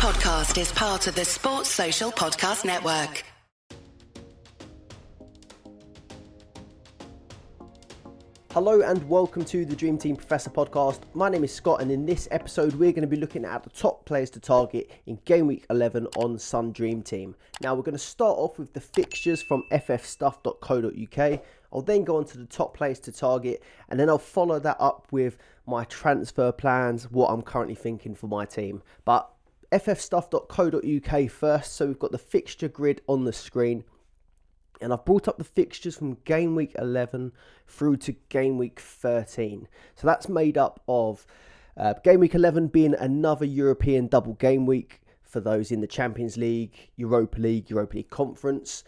podcast is part of the Sports Social Podcast Network. Hello and welcome to the Dream Team Professor podcast. My name is Scott, and in this episode we're going to be looking at the top players to target in game week 11 on Sun Dream Team. Now we're going to start off with the fixtures from ffstuff.co.uk. I'll then go on to the top players to target, and then I'll follow that up with my transfer plans, what I'm currently thinking for my team. But ffstuff.co.uk first, so we've got the fixture grid on the screen. And I've brought up the fixtures from game week 11 through to game week 13. So that's made up of game week 11 being another European double game week for those in the Champions League, Europa League Conference.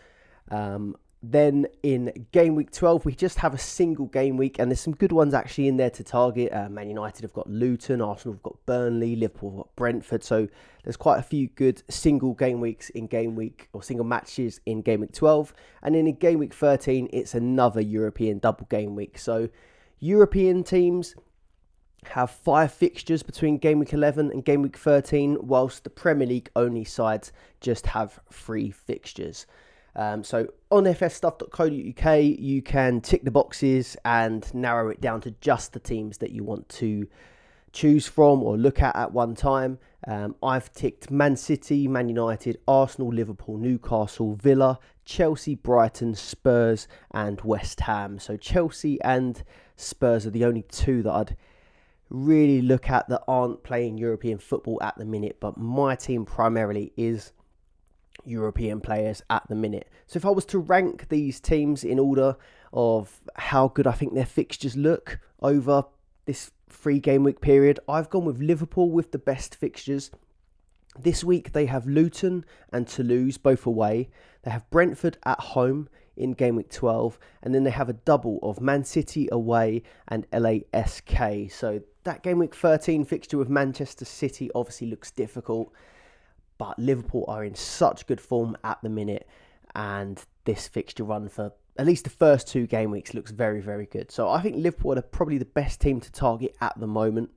Then in game week 12, we just have a single game week, and there's some good ones actually in there to target. Man United have got Luton, Arsenal have got Burnley, Liverpool have got Brentford. So there's quite a few good single game weeks in game week, or single matches in game week 12. And then in game week 13, it's another European double game week. So European teams have five fixtures between game week 11 and game week 13, whilst the Premier League only sides just have three fixtures. So on ffstuff.co.uk, you can tick the boxes and narrow it down to just the teams that you want to choose from or look at one time. I've ticked Man City, Man United, Arsenal, Liverpool, Newcastle, Villa, Chelsea, Brighton, Spurs and West Ham. So Chelsea and Spurs are the only two that I'd really look at that aren't playing European football at the minute, but my team primarily is European players at the minute. So if I was to rank these teams in order of how good I think their fixtures look over this three game week period, I've gone with Liverpool with the best fixtures. This week they have Luton and Toulouse both away. They have Brentford at home in game week 12, and then they have a double of Man City away and LASK. So that game week 13 fixture with Manchester City obviously looks difficult. But Liverpool are in such good form at the minute, and this fixture run for at least the first two game weeks looks very, very good. So I think Liverpool are probably the best team to target at the moment.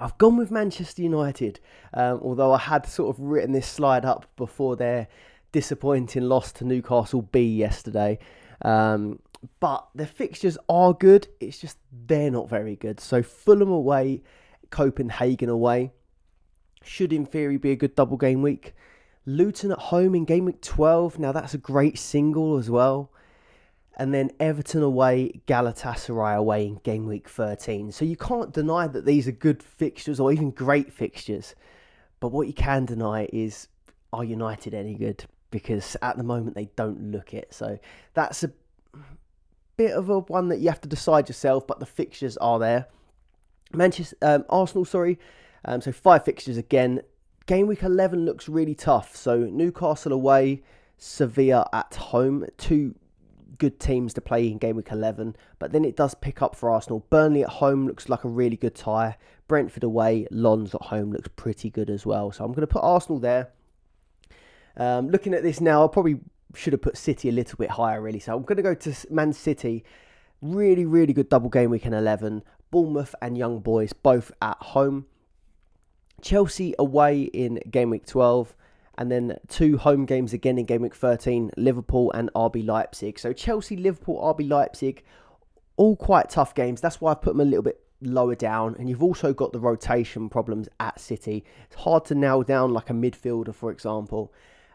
I've gone with Manchester United, although I had sort of written this slide up before their disappointing loss to Newcastle B yesterday. But their fixtures are good, it's just they're not very good. So Fulham away, Copenhagen away. Should in theory be a good double game week. Luton at home in game week 12. Now that's a great single as well. And then Everton away, Galatasaray away in game week 13. So you can't deny that these are good fixtures or even great fixtures. But what you can deny is, are United any good? Because at the moment they don't look it. So that's a bit of a one that you have to decide yourself. But the fixtures are there. Arsenal. So five fixtures again. Game week 11 looks really tough. So Newcastle away, Sevilla at home. Two good teams to play in game week 11. But then it does pick up for Arsenal. Burnley at home looks like a really good tie. Brentford away, Lons at home looks pretty good as well. So I'm going to put Arsenal there. Looking at this now, I probably should have put City a little bit higher really. So I'm going to go to Man City. Really, really good double game week in 11. Bournemouth and Young Boys both at home. Chelsea away in game week 12, and then two home games again in game week 13, Liverpool and RB Leipzig. So Chelsea, Liverpool, RB Leipzig, all quite tough games. That's why I've put them a little bit lower down. And you've also got the rotation problems at City. It's hard to nail down like a midfielder, for example,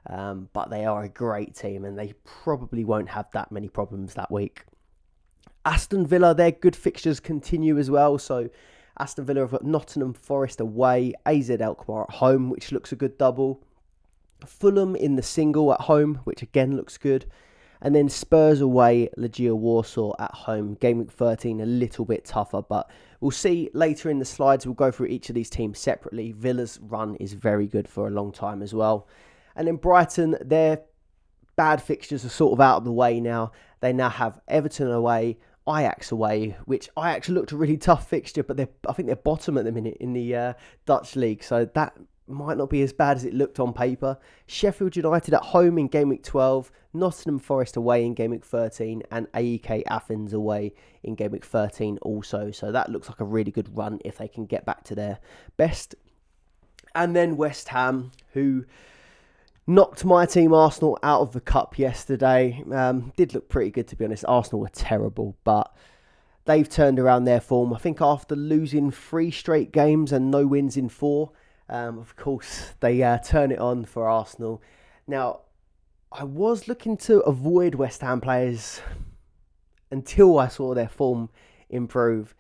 but they are a great team and they probably won't have that many problems that week. Aston Villa, their good fixtures continue as well. So Aston Villa have got Nottingham Forest away, AZ Alkmaar at home, which looks a good double. Fulham in the single at home, which again looks good. And then Spurs away, Legia Warsaw at home. Game week 13, a little bit tougher, but we'll see later in the slides. We'll go through each of these teams separately. Villa's run is very good for a long time as well. And then Brighton, their bad fixtures are sort of out of the way now. They now have Everton away, Ajax away, which Ajax looked a really tough fixture, but I think they're bottom at the minute in the Dutch league, so that might not be as bad as it looked on paper. Sheffield United at home in game week 12, Nottingham Forest away in game week 13, and AEK Athens away in game week 13 also, so that looks like a really good run if they can get back to their best. And then West Ham, who knocked my team Arsenal out of the cup yesterday. Did look pretty good, to be honest. Arsenal were terrible, but they've turned around their form. I think after losing 3 straight games and no wins in 4, of course, they turn it on for Arsenal. Now, I was looking to avoid West Ham players until I saw their form improve.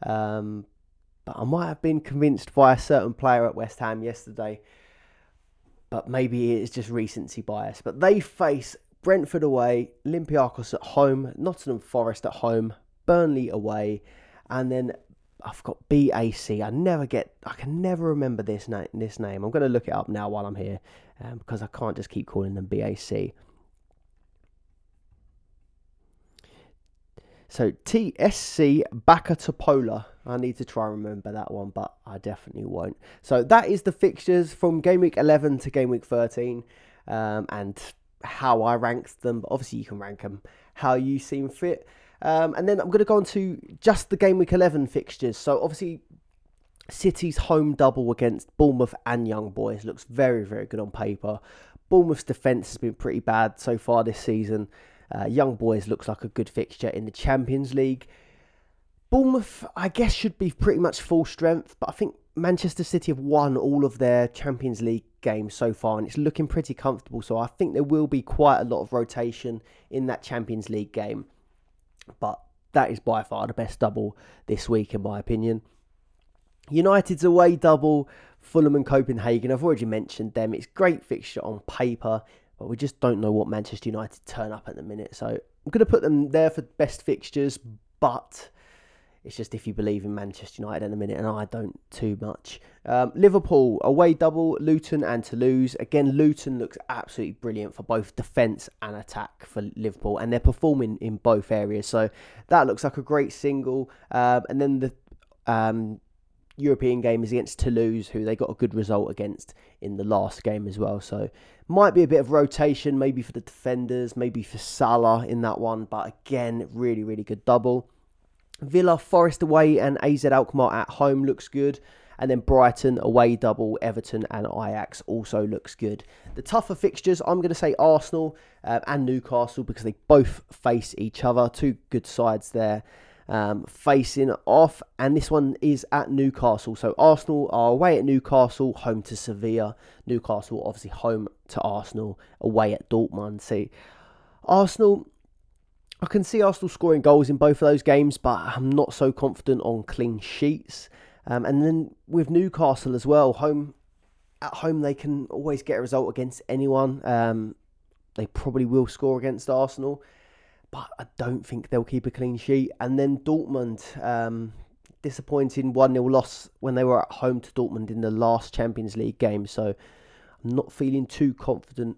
But I might have been convinced by a certain player at West Ham yesterday. But maybe it's just recency bias. But they face Brentford away, Olympiacos at home, Nottingham Forest at home, Burnley away, and then I've got BAC. I can never remember this name. I'm going to look it up now while I'm here, because I can't just keep calling them BAC. So TSC Bakatopola. I need to try and remember that one, but I definitely won't. So that is the fixtures from game week 11 to game week 13, and how I ranked them. But obviously, you can rank them how you seem fit. And then I'm going to go on to just the game week 11 fixtures. So obviously, City's home double against Bournemouth and Young Boys looks very, very good on paper. Bournemouth's defence has been pretty bad so far this season. Young Boys looks like a good fixture in the Champions League. Bournemouth, I guess, should be pretty much full strength, but I think Manchester City have won all of their Champions League games so far, and it's looking pretty comfortable, so I think there will be quite a lot of rotation in that Champions League game. But that is by far the best double this week, in my opinion. United's away double, Fulham and Copenhagen. I've already mentioned them. It's a great fixture on paper, but we just don't know what Manchester United turn up at the minute. So I'm going to put them there for best fixtures, but it's just if you believe in Manchester United at the minute, and I don't too much. Liverpool, away double, Luton and Toulouse. Again, Luton looks absolutely brilliant for both defence and attack for Liverpool, and they're performing in both areas. So that looks like a great single. And then the European game is against Toulouse, who they got a good result against in the last game as well. So might be a bit of rotation, maybe for the defenders, maybe for Salah in that one. But again, really, really good double. Villa, Forest away and AZ Alkmaar at home looks good. And then Brighton away double, Everton and Ajax also looks good. The tougher fixtures, I'm going to say Arsenal and Newcastle, because they both face each other. Two good sides there. Facing off, and this one is at Newcastle. So Arsenal are away at Newcastle, home to Sevilla. Newcastle obviously home to Arsenal, away at Dortmund. See, Arsenal, I can see Arsenal scoring goals in both of those games, but I'm not so confident on clean sheets. And then with Newcastle as well, at home they can always get a result against anyone. They probably will score against Arsenal, but I don't think they'll keep a clean sheet. And then Dortmund, disappointing 1-0 loss when they were at home to Dortmund in the last Champions League game. So I'm not feeling too confident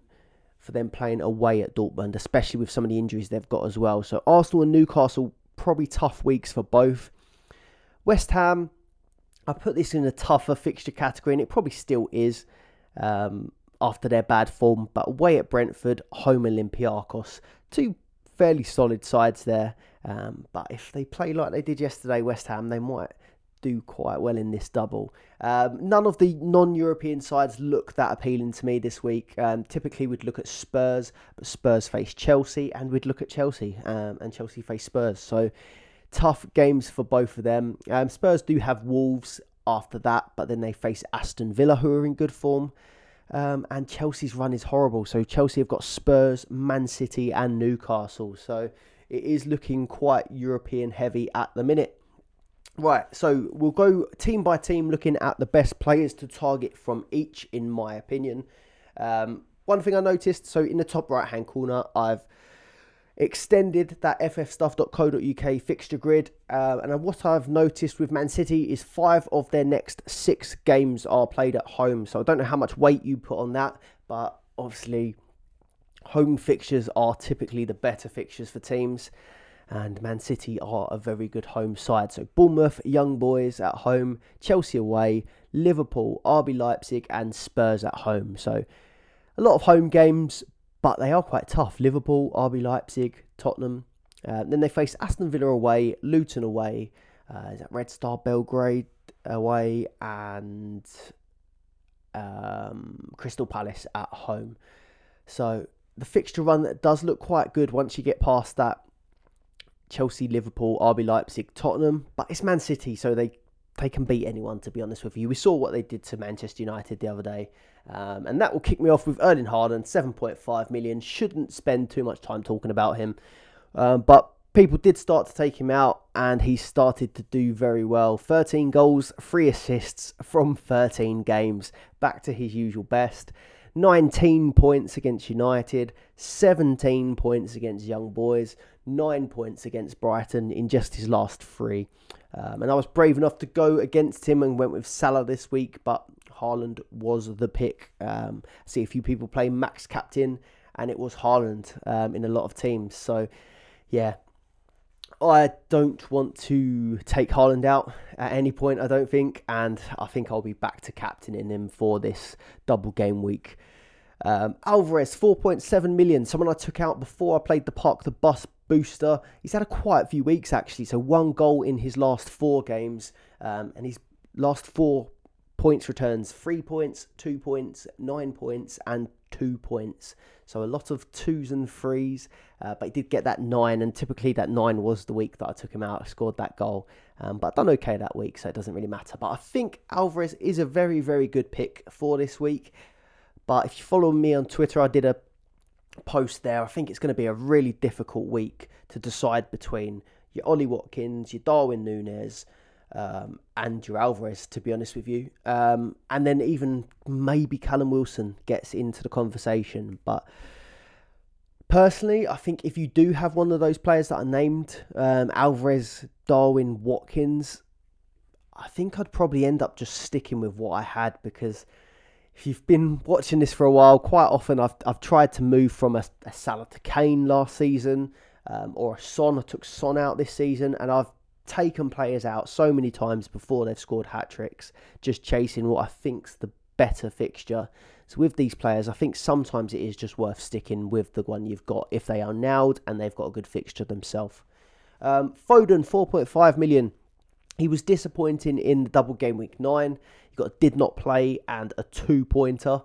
for them playing away at Dortmund, especially with some of the injuries they've got as well. So Arsenal and Newcastle, probably tough weeks for both. West Ham, I put this in a tougher fixture category, and it probably still is after their bad form. But away at Brentford, home Olympiacos, two fairly solid sides there, but if they play like they did yesterday, West Ham, they might do quite well in this double. None of the non-European sides look that appealing to me this week. Typically we'd look at Spurs, but Spurs face Chelsea, and we'd look at Chelsea, and Chelsea face Spurs, so tough games for both of them. Spurs do have Wolves after that, but then they face Aston Villa, who are in good form. And Chelsea's run is horrible. So Chelsea have got Spurs, Man City and Newcastle. So it is looking quite European heavy at the minute. Right, so we'll go team by team looking at the best players to target from each, in my opinion. One thing I noticed, so in the top right hand corner, I've extended that ffstuff.co.uk fixture grid. And what I've noticed with Man City is 5 of their next 6 games are played at home. So I don't know how much weight you put on that, but obviously home fixtures are typically the better fixtures for teams. And Man City are a very good home side. So Bournemouth, Young Boys at home, Chelsea away, Liverpool, RB Leipzig and Spurs at home. So a lot of home games, but they are quite tough. Liverpool, RB Leipzig, Tottenham. Then they face Aston Villa away, Luton away, is that Red Star Belgrade away, and Crystal Palace at home. So the fixture run that does look quite good once you get past that: Chelsea, Liverpool, RB Leipzig, Tottenham. But it's Man City, so they can beat anyone, to be honest with you. We saw what they did to Manchester United the other day. And that will kick me off with Erling Haaland, 7.5 million. Shouldn't spend too much time talking about him. But people did start to take him out, and he started to do very well. 13 goals, 3 assists from 13 games. Back to his usual best. 19 points against United, 17 points against Young Boys, 9 points against Brighton in just his last 3. And I was brave enough to go against him and went with Salah this week, but Haaland was the pick. I see a few people play Max Captain, and it was Haaland in a lot of teams. So, yeah, I don't want to take Haaland out at any point, I don't think. And I think I'll be back to captaining him for this double game week. Alvarez, 4.7 million. Someone I took out before I played the Park the Bus booster. He's had a quiet few weeks, actually. So 1 goal in his last 4 games. And his last 4 points returns: 3 points, 2 points, 9 points, and 2 points. So a lot of 2s and 3s. But he did get that 9. And typically that 9 was the week that I took him out. I scored that goal. But I've done okay that week, so it doesn't really matter. But I think Alvarez is a very, very good pick for this week. But if you follow me on Twitter, I did a post there. I think it's going to be a really difficult week to decide between your Ollie Watkins, your Darwin Núñez, and your Alvarez, to be honest with you. And then even maybe Callum Wilson gets into the conversation. But personally, I think if you do have one of those players that I named, Alvarez, Darwin, Watkins, I think I'd probably end up just sticking with what I had, because if you've been watching this for a while, quite often I've tried to move from a Salah to Kane last season, or a Son. I took Son out this season, and I've taken players out so many times before they've scored hat-tricks, just chasing what I think's the better fixture. So with these players, I think sometimes it is just worth sticking with the one you've got if they are nailed and they've got a good fixture themselves. Foden, 4.5 million. He was disappointing in the double game week 9. He got a did not play and a 2-pointer.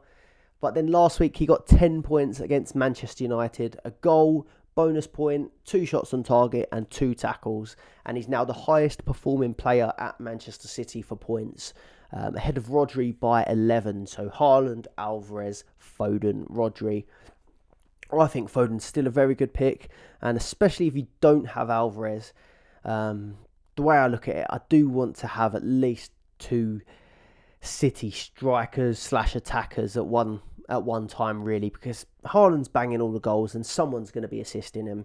But then last week he got 10 points against Manchester United. A goal, bonus point, 2 shots on target and 2 tackles. And he's now the highest performing player at Manchester City for points. Ahead of Rodri by 11. So Haaland, Alvarez, Foden, Rodri. I think Foden's still a very good pick. And especially if you don't have Alvarez, the way I look at it, I do want to have at least 2 City strikers / attackers at one time, really, because Haaland's banging all the goals and someone's going to be assisting him.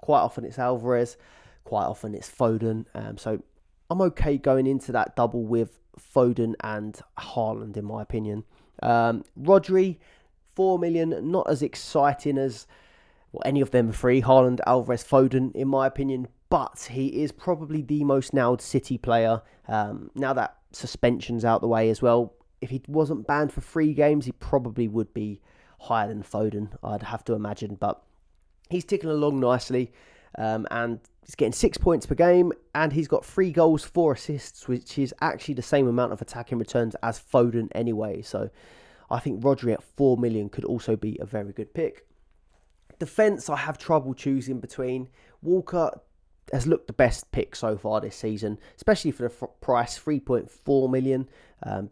Quite often it's Alvarez, quite often it's Foden. So I'm okay going into that double with Foden and Haaland, in my opinion. Rodri, 4 million, not as exciting as any of them 3, Haaland, Alvarez, Foden, in my opinion. But he is probably the most nailed City player. Now that suspension's out the way as well, if he wasn't banned for 3 games, he probably would be higher than Foden, I'd have to imagine. But he's ticking along nicely, and he's getting 6 points per game, and he's got 3 goals, 4 assists, which is actually the same amount of attacking returns as Foden anyway. So I think Rodri at 4 million could also be a very good pick. Defence, I have trouble choosing between. Walker has looked the best pick so far this season, especially for the price, 3.4 million.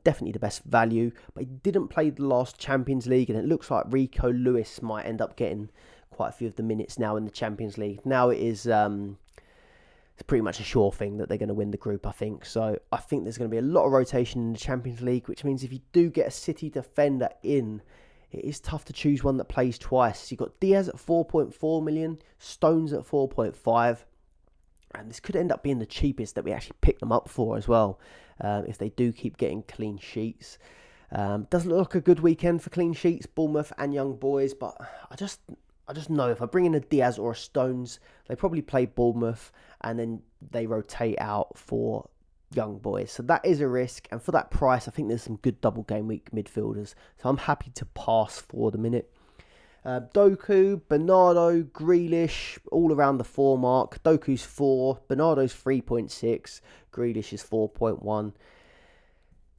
Definitely the best value, but he didn't play the last Champions League, and it looks like Rico Lewis might end up getting quite a few of the minutes now in the Champions League. Now it is it's pretty much a sure thing that they're going to win the group, I think. So I think there's going to be a lot of rotation in the Champions League, which means if you do get a City defender in, it is tough to choose one that plays twice. You've got Diaz at 4.4 million, Stones at 4.5. And this could end up being the cheapest that we actually pick them up for as well, if they do keep getting clean sheets. Doesn't look like a good weekend for clean sheets, Bournemouth and Young Boys, but I just know if I bring in a Diaz or a Stones, they probably play Bournemouth and then they rotate out for Young Boys. So that is a risk, and for that price, I think there's some good double game week midfielders. So I'm happy to pass for the minute. Doku, Bernardo, Grealish, all around the 4 mark. Doku's 4, Bernardo's 3.6, Grealish is 4.1.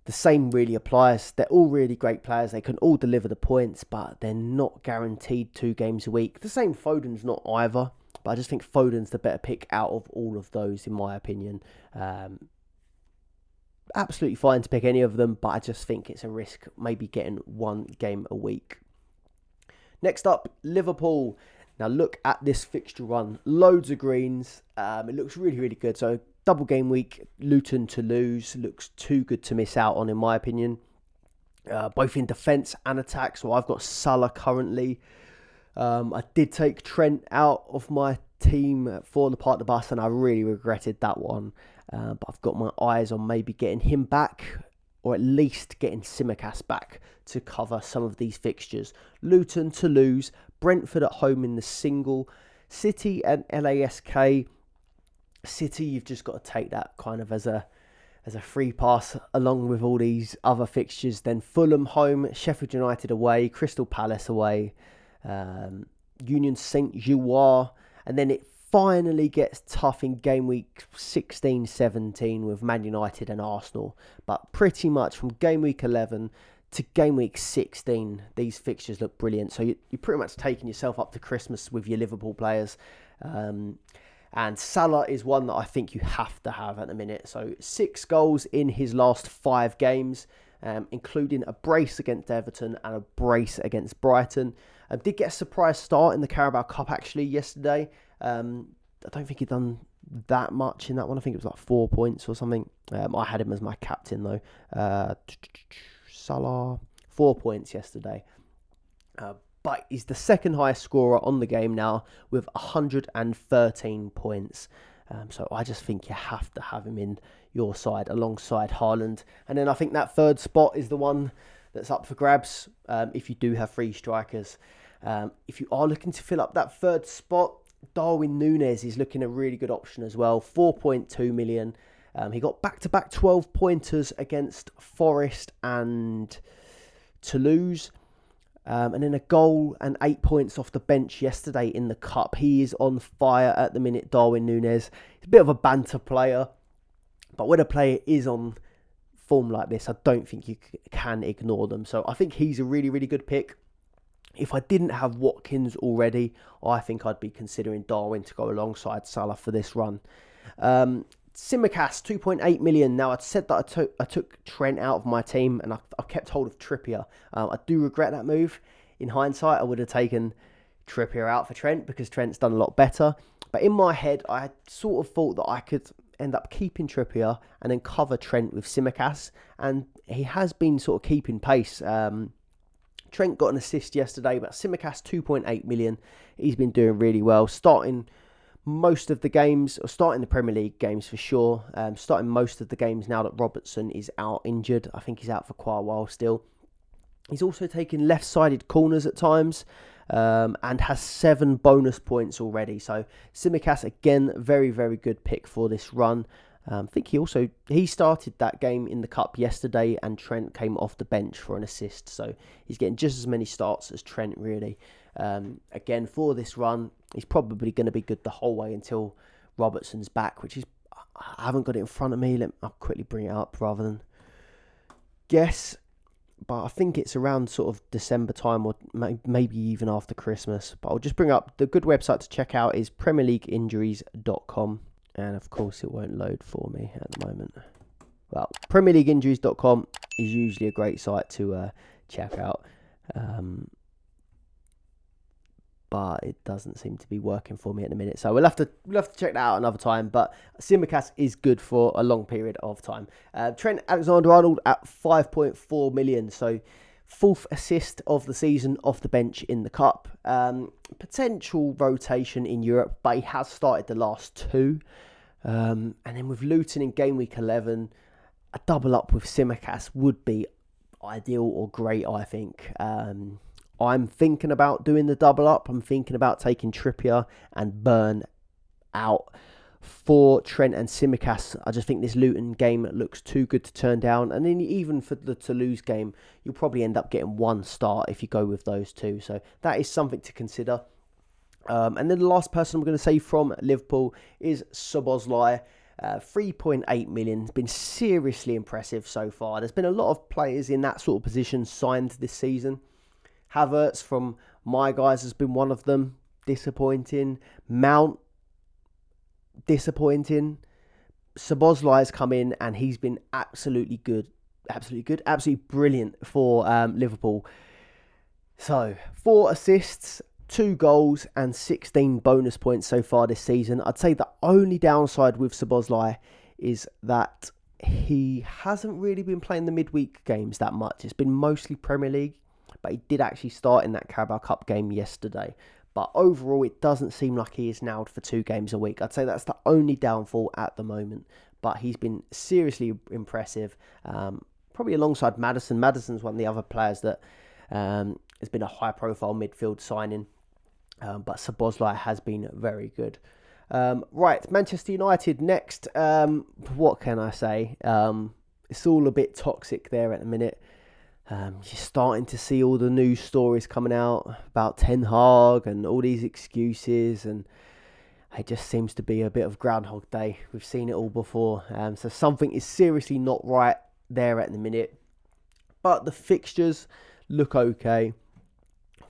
the same really applies. They're all really great players. They can all deliver the points, but they're not guaranteed 2 games a week. The same Foden's not either, but I just think Foden's the better pick out of all of those, in my opinion. Absolutely fine to pick any of them, but I just think it's a risk maybe getting 1 game a week. Next up, Liverpool. Now look at this fixture run. Loads of greens. It looks really, really good. So double game week, Luton, Toulouse looks too good to miss out on, in my opinion. Both in defence and attack. So I've got Salah currently. I did take Trent out of my team for the part of the bus, and I really regretted that one. But I've got my eyes on maybe getting him back, or at least getting Tsimikas back to cover some of these fixtures. Luton, Toulouse, Brentford at home in the single, City and LASK. City, you've just got to take that kind of as a free pass along with all these other fixtures. Then Fulham home, Sheffield United away, Crystal Palace away, Union Saint-Gilloise, and then it finally gets tough in game week 16-17 with Man United and Arsenal. But pretty much from game week 11 to game week 16, these fixtures look brilliant. So you're pretty much taking yourself up to Christmas with your Liverpool players. And Salah is one that I think you have to have at the minute. So 6 goals in his last 5 games, including a brace against Everton and a brace against Brighton. Did get a surprise start in the Carabao Cup actually yesterday. I don't think he'd done that much in that one. I think it was like 4 points or something. I had him as my captain though. Salah, 4 points yesterday. But he's the second highest scorer on the game now with 113 points. So I just think you have to have him in your side alongside Haaland. And then I think that third spot is the one that's up for grabs if you do have 3 strikers. If you are looking to fill up that third spot, Darwin Núñez is looking a really good option as well. 4.2 million. He got back-to-back 12 pointers against Forest and Toulouse. And then a goal and 8 points off the bench yesterday in the cup. He is on fire at the minute, Darwin Núñez. He's a bit of a banter player, but when a player is on form like this, I don't think you can ignore them. So I think he's a really, really good pick. If I didn't have Watkins already, I think I'd be considering Darwin to go alongside Salah for this run. Tsimikas, 2.8 million. Now, I'd said that I took Trent out of my team and I kept hold of Trippier. I do regret that move. In hindsight, I would have taken Trippier out for Trent because Trent's done a lot better. But in my head, I sort of thought that I could end up keeping Trippier and then cover Trent with Tsimikas. And he has been sort of keeping pace. Trent got an assist yesterday, but Tsimikas, 2.8 million. He's been doing really well, starting most of the games, or starting the Premier League games for sure. Starting most of the games now that Robertson is out injured. I think he's out for quite a while still. He's also taking left-sided corners at times and has 7 bonus points already. So Tsimikas, again, very, very good pick for this run. I think he started that game in the Cup yesterday and Trent came off the bench for an assist. So he's getting just as many starts as Trent, really. Again, for this run, he's probably going to be good the whole way until Robertson's back, which is... I haven't got it in front of me. I'll quickly bring it up rather than guess. But I think it's around sort of December time or maybe even after Christmas. But I'll just bring up the good website to check out is PremierLeagueInjuries.com. And of course, it won't load for me at the moment. Well, PremierLeagueInjuries.com is usually a great site to check out. But it doesn't seem to be working for me at the minute. So we'll have to check that out another time. But Tsimikas is good for a long period of time. Trent Alexander-Arnold at 5.4 million. So 4th assist of the season off the bench in the Cup. Potential rotation in Europe, but he has started the last 2. And then with Luton in game week 11, a double up with Tsimikas would be ideal or great, I think. I'm thinking about doing the double up. I'm thinking about taking Trippier and Burn out for Trent and Tsimikas. I just think this Luton game looks too good to turn down. And then even for the Toulouse game, you'll probably end up getting 1 start if you go with those 2. So that is something to consider. And then the last person I'm going to say from Liverpool is Szoboszlai. 3.8 million has been seriously impressive so far. There's been a lot of players in that sort of position signed this season. Havertz from my guys has been one of them. Disappointing. Mount, disappointing. Szoboszlai has come in and he's been absolutely good. Absolutely brilliant for Liverpool. So, 4 assists, 2 goals and 16 bonus points so far this season. I'd say the only downside with Szoboszlai is that he hasn't really been playing the midweek games that much. It's been mostly Premier League, but he did actually start in that Carabao Cup game yesterday. But overall, it doesn't seem like he is nailed for 2 games a week. I'd say that's the only downfall at the moment. But he's been seriously impressive, probably alongside Maddison. Maddison's one of the other players that has been a high-profile midfield signing. But Szoboszlai has been very good. Right, Manchester United next. What can I say? It's all a bit toxic there at the minute. You're starting to see all the news stories coming out about Ten Hag and all these excuses, and it just seems to be a bit of Groundhog Day. We've seen it all before. So something is seriously not right there at the minute. But the fixtures look okay.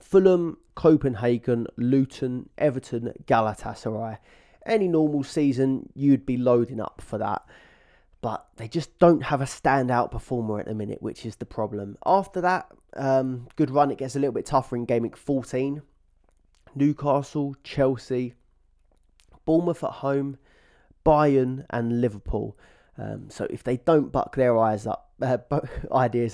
Fulham, Copenhagen, Luton, Everton, Galatasaray. Any normal season, you'd be loading up for that. But they just don't have a standout performer at the minute, which is the problem. After that good run, it gets a little bit tougher in game week 14. Newcastle, Chelsea, Bournemouth at home, Bayern and Liverpool. So if they don't buck their ideas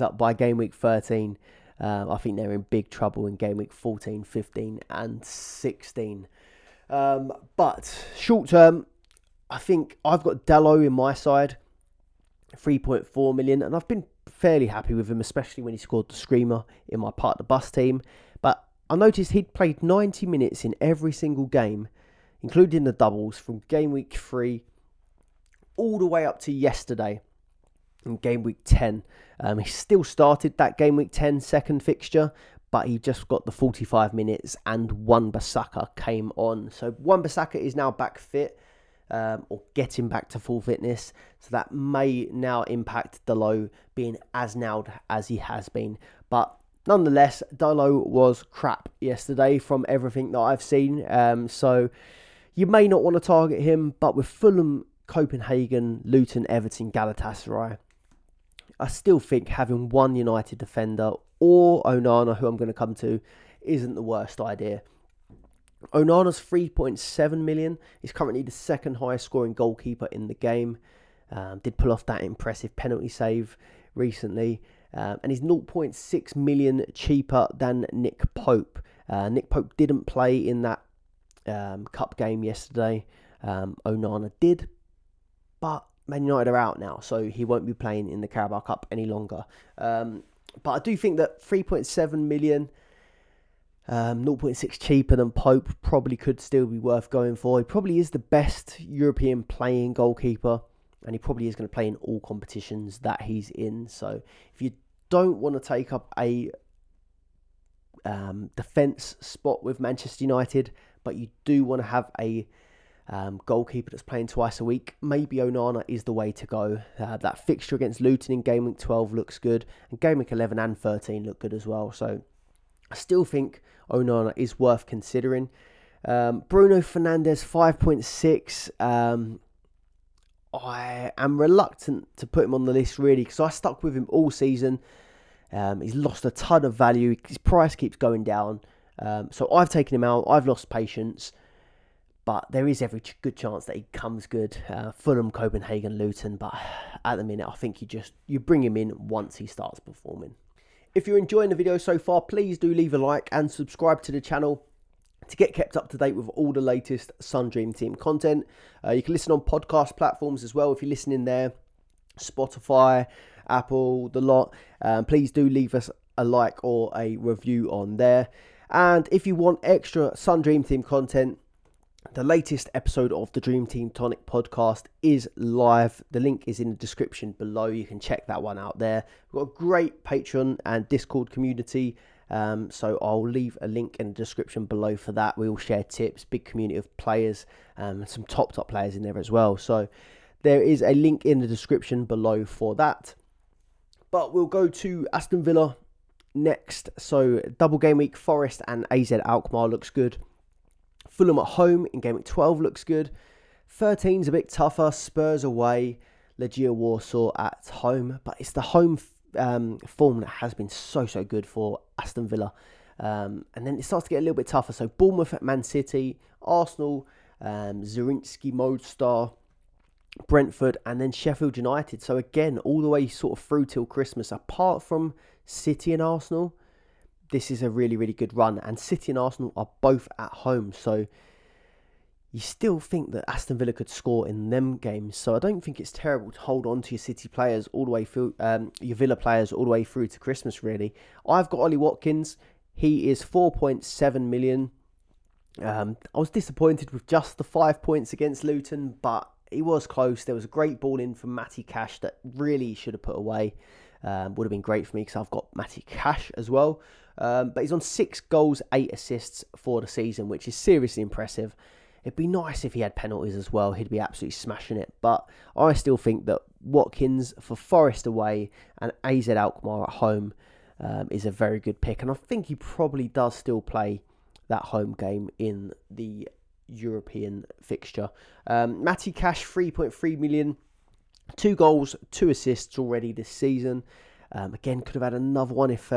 up by game week 13, I think they're in big trouble in game week 14, 15 and 16. But short term, I think I've got Dalot in my side. 3.4 million, and I've been fairly happy with him, especially when he scored the screamer in my Part the Bus team. But I noticed he'd played 90 minutes in every single game, including the doubles, from game week 3 all the way up to yesterday in game week 10. He still started that game week 10 second fixture, but he just got the 45 minutes and Wan-Bissaka came on. So Wan-Bissaka is now back fit. Or getting back to full fitness. So that may now impact Dalot being as nailed as he has been. But nonetheless, Dalot was crap yesterday from everything that I've seen. So you may not want to target him, but with Fulham, Copenhagen, Luton, Everton, Galatasaray, I still think having one United defender or Onana, who I'm going to come to, isn't the worst idea. Onana's 3.7 million. He's currently the second highest scoring goalkeeper in the game. Did pull off that impressive penalty save recently. And he's 0.6 million cheaper than Nick Pope. Nick Pope didn't play in that cup game yesterday. Onana did. But Man United are out now, so he won't be playing in the Carabao Cup any longer. But I do think that 3.7 million... 0.6 cheaper than Pope probably could still be worth going for. He probably is the best European playing goalkeeper, and he probably is going to play in all competitions that he's in. So if you don't want to take up a defence spot with Manchester United, but you do want to have a goalkeeper that's playing twice a week, maybe Onana is the way to go. That fixture against Luton in game week 12 looks good, and game week 11 and 13 look good as well. So I still think Onana is worth considering. Bruno Fernandes, 5.6. I am reluctant to put him on the list, really, because I stuck with him all season. He's lost a ton of value. His price keeps going down. So I've taken him out. I've lost patience. But there is every good chance that he comes good. Fulham, Copenhagen, Luton. But at the minute, I think you bring him in once he starts performing. If you're enjoying the video so far, please do leave a like and subscribe to the channel to get kept up to date with all the latest Sun Dream Team content. You can listen on podcast platforms as well if you're listening there. Spotify, Apple, the lot. Please do leave us a like or a review on there. And if you want extra Sun Dream Team content, the latest episode of the Dream Team Tonic podcast is live. The link is in the description below. You can check that one out there. We've got a great Patreon and Discord community. So I'll leave a link in the description below for that. We all share tips, big community of players, and some top players in there as well. So There is a link in the description below for that. But we'll go to Aston Villa next. So double game week, Forest and AZ Alkmaar looks good. Fulham at home in game week 12 looks good. 13's a bit tougher. Spurs away, Legia Warsaw at home. But it's the home form that has been so good for Aston Villa. And then it starts to get a little bit tougher. So Bournemouth at Man City, Arsenal, Zielinski, Moldstar, Brentford, and then Sheffield United. So again, all the way sort of through till Christmas, apart from City and Arsenal, this is a really good run. And City and Arsenal are both at home. So you still think that Aston Villa could score in them games. So I don't think it's terrible to hold on to your City players all the way through, your Villa players all the way through to Christmas, really. I've got Ollie Watkins. He is 4.7 million. I was disappointed with just the 5 points against Luton, but he was close. There was a great ball in from Matty Cash that really should have put away. Would have been great for me because I've got Matty Cash as well. But he's on 6 goals, 8 assists for the season, which is seriously impressive. It'd be nice if he had penalties as well. He'd be absolutely smashing it. But I still think that Watkins for Forest away and AZ Alkmaar at home is a very good pick. And I think he probably does still play that home game in the European fixture. Matty Cash, 3.3 million, 2 goals, 2 assists already this season. Again, could have had another one if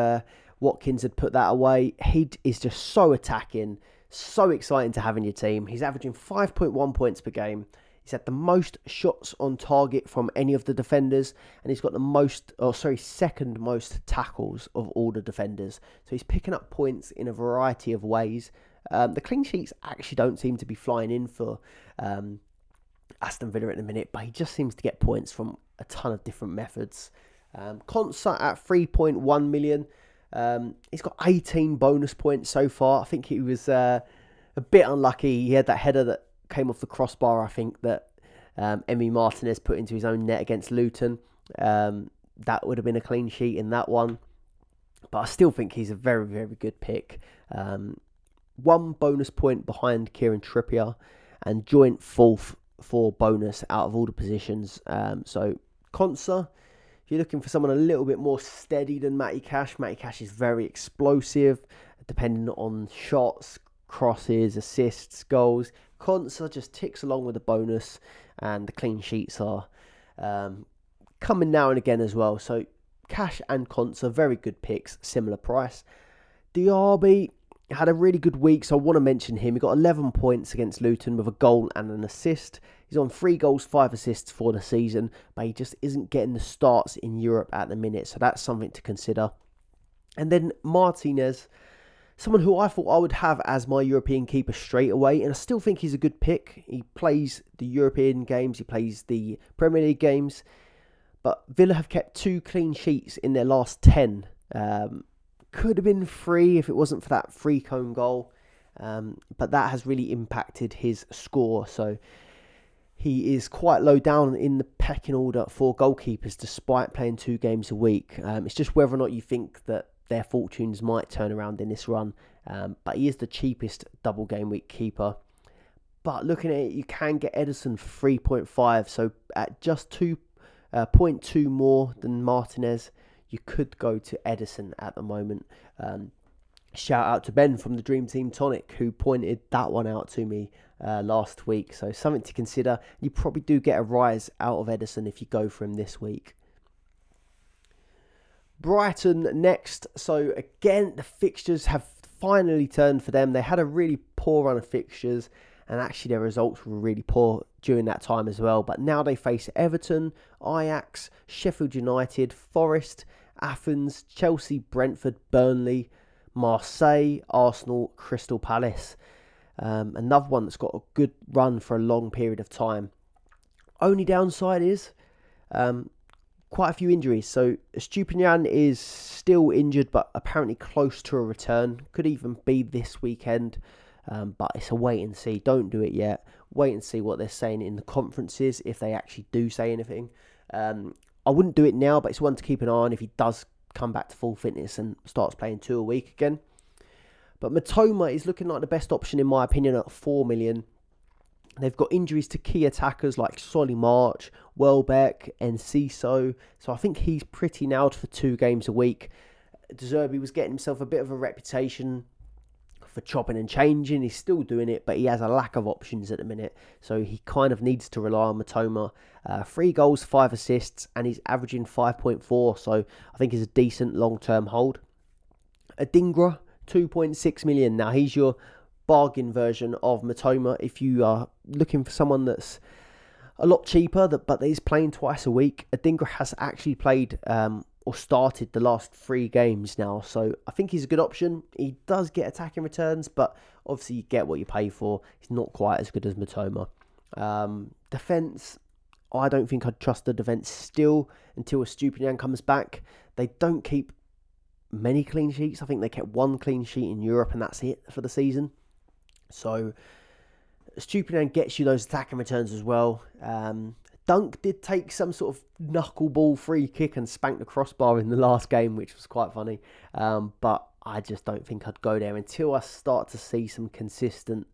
Watkins had put that away. He is just so attacking, so exciting to have in your team. He's averaging 5.1 points per game. He's had the most shots on target from any of the defenders, and he's got the second most tackles of all the defenders. So he's picking up points in a variety of ways. The clean sheets actually don't seem to be flying in for Aston Villa at the minute, but he just seems to get points from a ton of different methods. Consat at 3.1 million. He's got 18 bonus points so far. I think he was a bit unlucky. He had that header that came off the crossbar, I think, that Emi Martinez put into his own net against Luton. That would have been a clean sheet in that one. But I still think he's a very good pick. 1 bonus point behind Kieran Trippier and joint fourth for bonus out of all the positions. So Konsa, if you're looking for someone a little bit more steady than Matty Cash, Matty Cash is very explosive, depending on shots, crosses, assists, goals. Konsa just ticks along with the bonus, and the clean sheets are coming now and again as well. So Cash and Konsa, very good picks, similar price. Diaby had a really good week, so I want to mention him. He got 11 points against Luton with a goal and an assist. He's on 3 goals, 5 assists for the season, but he just isn't getting the starts in Europe at the minute, so that's something to consider. And then Martinez, someone who I thought I would have as my European keeper straight away, and I still think he's a good pick. He plays the European games, he plays the Premier League games, but Villa have kept 2 clean sheets in their last 10. Could have been 3 if it wasn't for that 3-cone goal, but that has really impacted his score, so he is quite low down in the pecking order for goalkeepers despite playing 2 games a week. It's just whether or not you think that their fortunes might turn around in this run. But he is the cheapest double game week keeper. But looking at it, you can get Ederson for 3.5. So at just 2.2 more than Martinez, you could go to Ederson at the moment. Shout out to Ben from the Dream Team Tonic, who pointed that one out to me last week. So something to consider. You probably do get a rise out of Ederson if you go for him this week. Brighton next. So again, the fixtures have finally turned for them. They had a really poor run of fixtures, and actually their results were really poor during that time as well. But now they face Everton, Ajax, Sheffield United, Forest, Athens, Chelsea, Brentford, Burnley, Marseille, Arsenal, Crystal Palace. Another one that's got a good run for a long period of time. Only downside is quite a few injuries. So Estupiñán is still injured, but apparently close to a return. Could even be this weekend, but it's a wait and see. Don't do it yet. Wait and see what they're saying in the conferences, if they actually do say anything. I wouldn't do it now, but it's one to keep an eye on if he does come back to full fitness and starts playing 2 a week again. But Matoma is looking like the best option, in my opinion, at 4 million. They've got injuries to key attackers like Solly March, Welbeck and Ciso. So I think he's pretty nailed for 2 games a week. De Zerbi was getting himself a bit of a reputation for chopping and changing. He's still doing it, but he has a lack of options at the minute. So he kind of needs to rely on Matoma. 3 goals, 5 assists, and he's averaging 5.4. So I think he's a decent long-term hold. Adingra, 2.6 million. Now he's your bargain version of Matoma if you are looking for someone that's a lot cheaper, but he's playing twice a week. Adingra has actually played or started the last 3 games now, so I think he's a good option. He does get attacking returns, but obviously you get what you pay for. He's not quite as good as Matoma. Defence, I don't think I'd trust the defence still until Estupiñán comes back. They don't keep many clean sheets. I think they kept 1 clean sheet in Europe, and that's it for the season. So Estupiñán gets you those attacking returns as well. Dunk did take some sort of knuckleball free kick and spanked the crossbar in the last game, which was quite funny. But I just don't think I'd go there until I start to see some consistent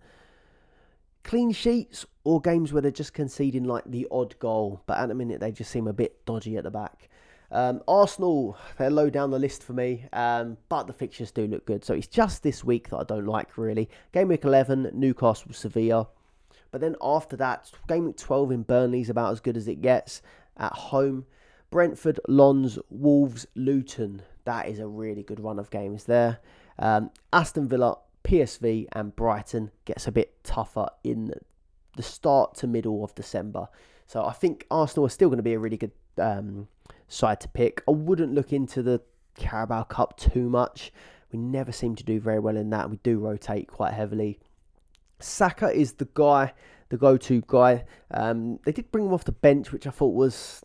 clean sheets or games where they're just conceding like the odd goal. But at the minute, they just seem a bit dodgy at the back. Arsenal, they're low down the list for me, but the fixtures do look good. So it's just this week that I don't like, really. Game week 11, Newcastle, Sevilla. But then after that, game week 12 in Burnley is about as good as it gets at home. Brentford, Lons, Wolves, Luton. That is a really good run of games there. Aston Villa, PSV and Brighton gets a bit tougher in the start to middle of December. So I think Arsenal are still going to be a really good side to pick. I wouldn't look into the Carabao Cup too much. We never seem to do very well in that. We do rotate quite heavily. Saka is the guy, the go-to guy. They did bring him off the bench, which I thought was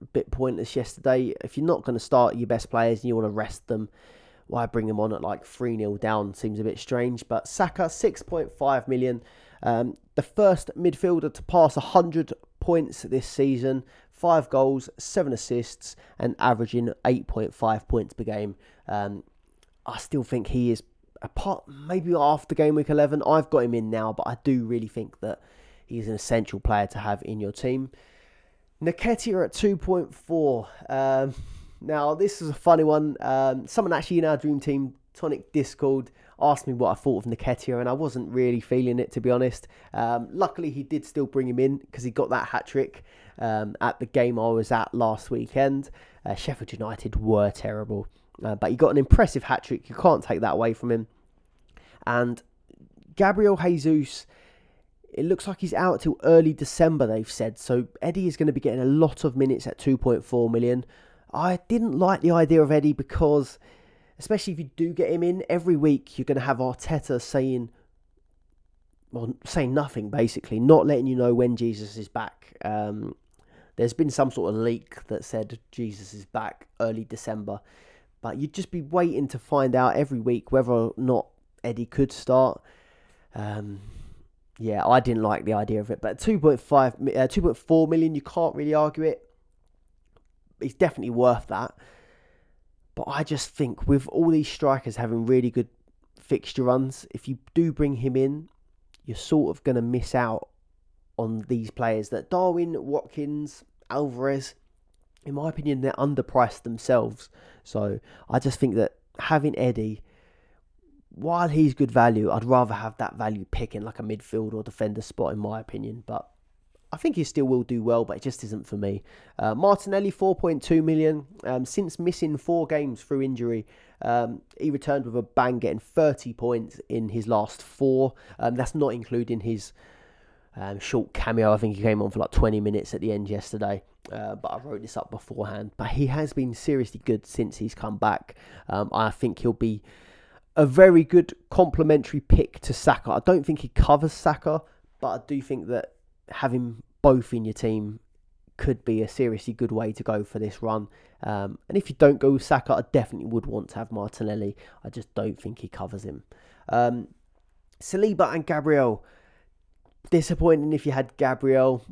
a bit pointless yesterday. If you're not going to start your best players and you want to rest them, why bring him on at like 3-0 down? Seems a bit strange. But Saka, 6.5 million. The first midfielder to pass 100 points this season. 5 goals, 7 assists and averaging 8.5 points per game. I still think he is, apart maybe after game week 11, I've got him in now, but I do really think that he's an essential player to have in your team. Nketiah at 2.4. Now, this is a funny one. Someone actually in our Dream Team Tonic Discord asked me what I thought of Nketiah, and I wasn't really feeling it, to be honest. Luckily, he did still bring him in because he got that hat-trick at the game I was at last weekend. Sheffield United were terrible. But he got an impressive hat-trick. You can't take that away from him. And Gabriel Jesus, it looks like he's out till early December, they've said. So Eddie is going to be getting a lot of minutes at 2.4 million. I didn't like the idea of Eddie because, especially if you do get him in, every week you're going to have Arteta saying nothing, basically. Not letting you know when Jesus is back. There's been some sort of leak that said Jesus is back early December. But you'd just be waiting to find out every week whether or not Eddie could start. Yeah, I didn't like the idea of it. But 2.4 million, you can't really argue it. It's definitely worth that. But I just think with all these strikers having really good fixture runs, if you do bring him in, you're sort of going to miss out on these players. That Darwin, Watkins, Alvarez, in my opinion, they're underpriced themselves. So I just think that having Eddie, while he's good value, I'd rather have that value picking like a midfield or defender spot, in my opinion. But I think he still will do well, but it just isn't for me. Martinelli, 4.2 million. Since missing 4 games through injury, he returned with a bang, getting 30 points in his last 4. That's not including his short cameo. I think he came on for like 20 minutes at the end yesterday. But I wrote this up beforehand. But he has been seriously good since he's come back. I think he'll be a very good complementary pick to Saka. I don't think he covers Saka, but I do think that having both in your team could be a seriously good way to go for this run. And if you don't go with Saka, I definitely would want to have Martinelli. I just don't think he covers him. Saliba and Gabriel. Disappointing if you had Gabriel,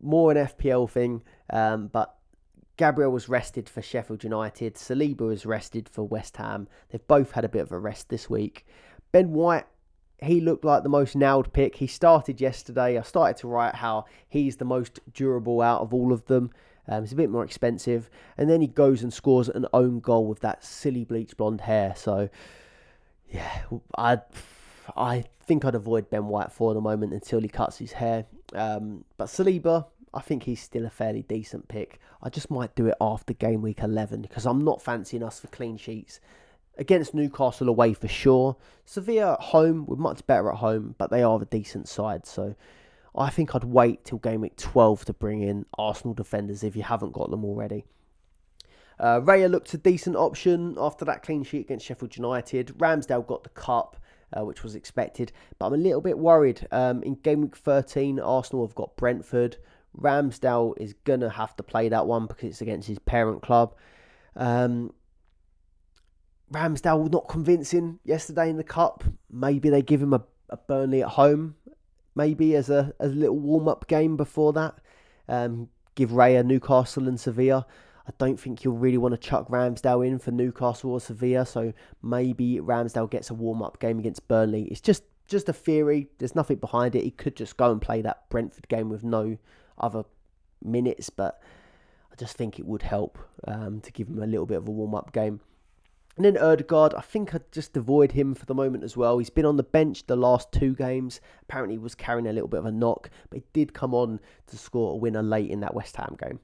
more an FPL thing, but Gabriel was rested for Sheffield United, Saliba was rested for West Ham. They've both had a bit of a rest this week. Ben White, he looked like the most nailed pick. He started yesterday. I started to write how he's the most durable out of all of them. It's a bit more expensive. And then he goes and scores an own goal with that silly bleach blonde hair. So, yeah, I think I'd avoid Ben White for the moment until he cuts his hair. But Saliba, I think he's still a fairly decent pick. I just might do it after game week 11 because I'm not fancying us for clean sheets. Against Newcastle away for sure. Sevilla at home, we're much better at home, but they are a decent side. So I think I'd wait till game week 12 to bring in Arsenal defenders if you haven't got them already. Raya looked a decent option after that clean sheet against Sheffield United. Ramsdale got the cup, which was expected, but I'm a little bit worried. In game week 13, Arsenal have got Brentford. Ramsdale is going to have to play that one because it's against his parent club. Ramsdale not convincing yesterday in the cup. Maybe they give him a Burnley at home, maybe as a little warm-up game before that. Give Raya Newcastle and Sevilla. I don't think you'll really want to chuck Ramsdale in for Newcastle or Sevilla, so maybe Ramsdale gets a warm-up game against Burnley. It's just a theory. There's nothing behind it. He could just go and play that Brentford game with no other minutes, but I just think it would help to give him a little bit of a warm-up game. And then Ødegaard, I think I'd just avoid him for the moment as well. He's been on the bench the last two games. Apparently he was carrying a little bit of a knock, but he did come on to score a winner late in that West Ham game.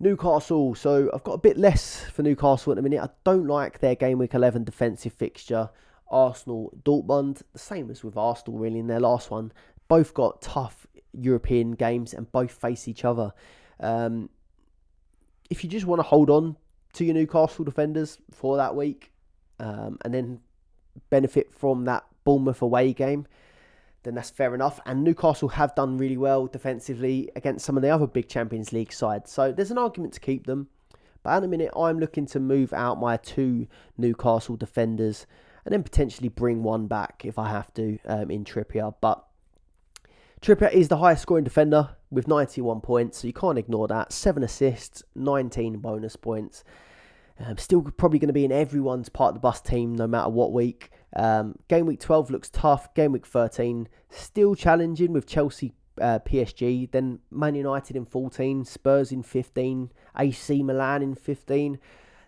Newcastle, so I've got a bit less for Newcastle at the minute. I don't like their game week 11 defensive fixture. Arsenal, Dortmund, the same as with Arsenal really in their last one. Both got tough European games and both face each other. If you just want to hold on to your Newcastle defenders for that week and then benefit from that Bournemouth away game, then that's fair enough. And Newcastle have done really well defensively against some of the other big Champions League sides. So there's an argument to keep them. But at the minute, I'm looking to move out my two Newcastle defenders and then potentially bring one back if I have to in Trippier. But Trippier is the highest scoring defender with 91 points, so you can't ignore that. 7 assists, 19 bonus points. Still probably going to be in everyone's part of the bus team no matter what week. Game week 12 looks tough. Game week 13 still challenging with Chelsea, PSG, then Man United in 14, Spurs in 15, AC Milan in 15.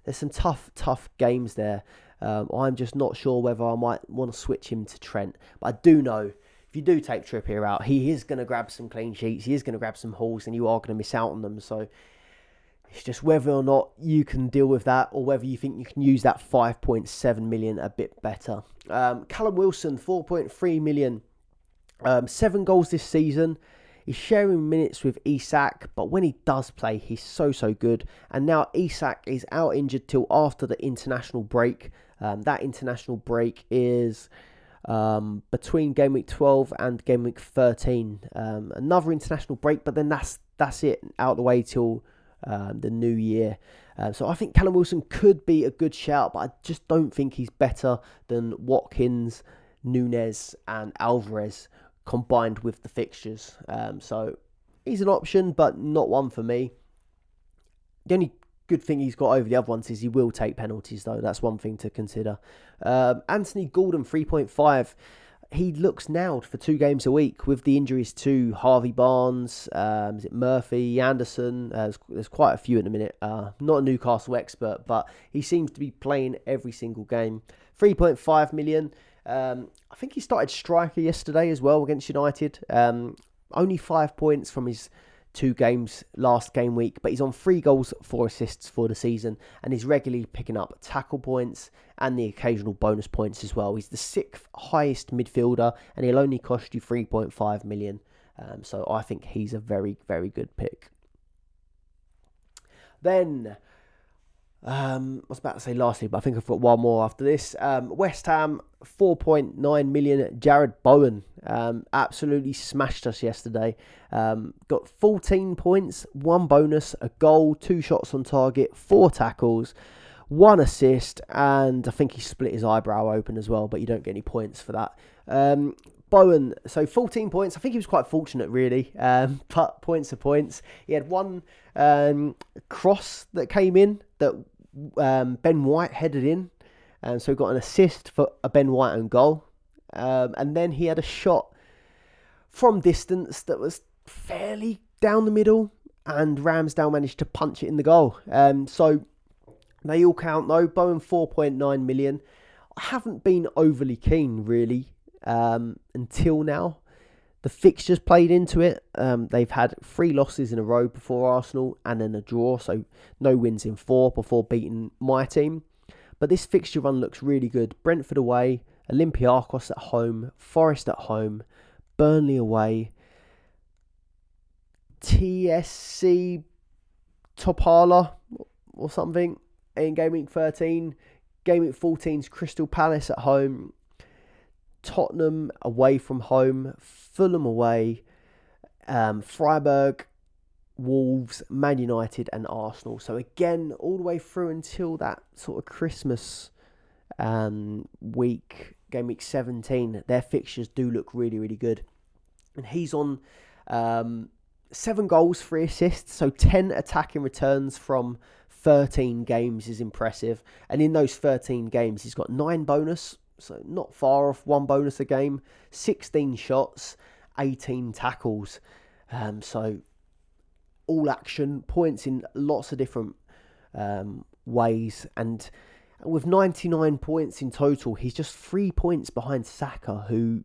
There's some tough games there. I'm just not sure whether I might want to switch him to Trent, but I do know if you do take Trippier out, he is going to grab some clean sheets, he is going to grab some hauls, and you are going to miss out on them. So it's just whether or not you can deal with that or whether you think you can use that 5.7 million a bit better. Callum Wilson, 4.3 million, 7 goals this season. He's sharing minutes with Isak, but when he does play, he's so good. And now Isak is out injured till after the international break. That international break is between game week 12 and game week 13, another international break, but then that's it, out the way till the new year. So I think Callum Wilson could be a good shout, but I just don't think he's better than Watkins, Núñez and Álvarez combined with the fixtures. So he's an option, but not one for me. The only good thing he's got over the other ones is he will take penalties, though. That's one thing to consider. Anthony Gordon, 3.5. He looks nailed for 2 games a week with the injuries to Harvey Barnes, is it Murphy, Anderson? There's quite a few in a minute. Not a Newcastle expert, but he seems to be playing every single game. 3.5 million. I think he started striker yesterday as well against United. Only 5 points from his 2 games last game week, but he's on 3 goals, 4 assists for the season, and he's regularly picking up tackle points and the occasional bonus points as well. He's the 6th highest midfielder, and he'll only cost you 3.5 million. So I think he's a very, very good pick. Then, I was about to say lastly, but I think I've got one more after this. West Ham, 4.9 million, Jared Bowen. Absolutely smashed us yesterday. Got 14 points, 1 bonus, a goal, 2 shots on target, 4 tackles, 1 assist, and I think he split his eyebrow open as well, but you don't get any points for that. Bowen, so 14 points. I think he was quite fortunate, really, but points are points. He had one cross that came in that Ben White headed in, so he got an assist for a Ben White own goal. And then he had a shot from distance that was fairly down the middle, and Ramsdale managed to punch it in the goal. So they all count though. Bowen 4.9 million. I haven't been overly keen really until now. The fixtures played into it. They've had 3 losses in a row before Arsenal and then a draw, so no wins in 4 before beating my team. But this fixture run looks really good. Brentford away, Olympiacos at home, Forest at home, Burnley away, TSC Topala or something in game week 13. Game week 14's Crystal Palace at home, Tottenham away from home, Fulham away, Freiburg, Wolves, Man United and Arsenal. So again, all the way through until that sort of Christmas week, game week 17, their fixtures do look really, really good. And he's on 7 goals, 3 assists, so 10 attacking returns from 13 games is impressive. And in those 13 games, he's got 9 bonus, so not far off 1 bonus a game, 16 shots, 18 tackles. So all action, points in lots of different ways. And with 99 points in total, he's just 3 points behind Saka, who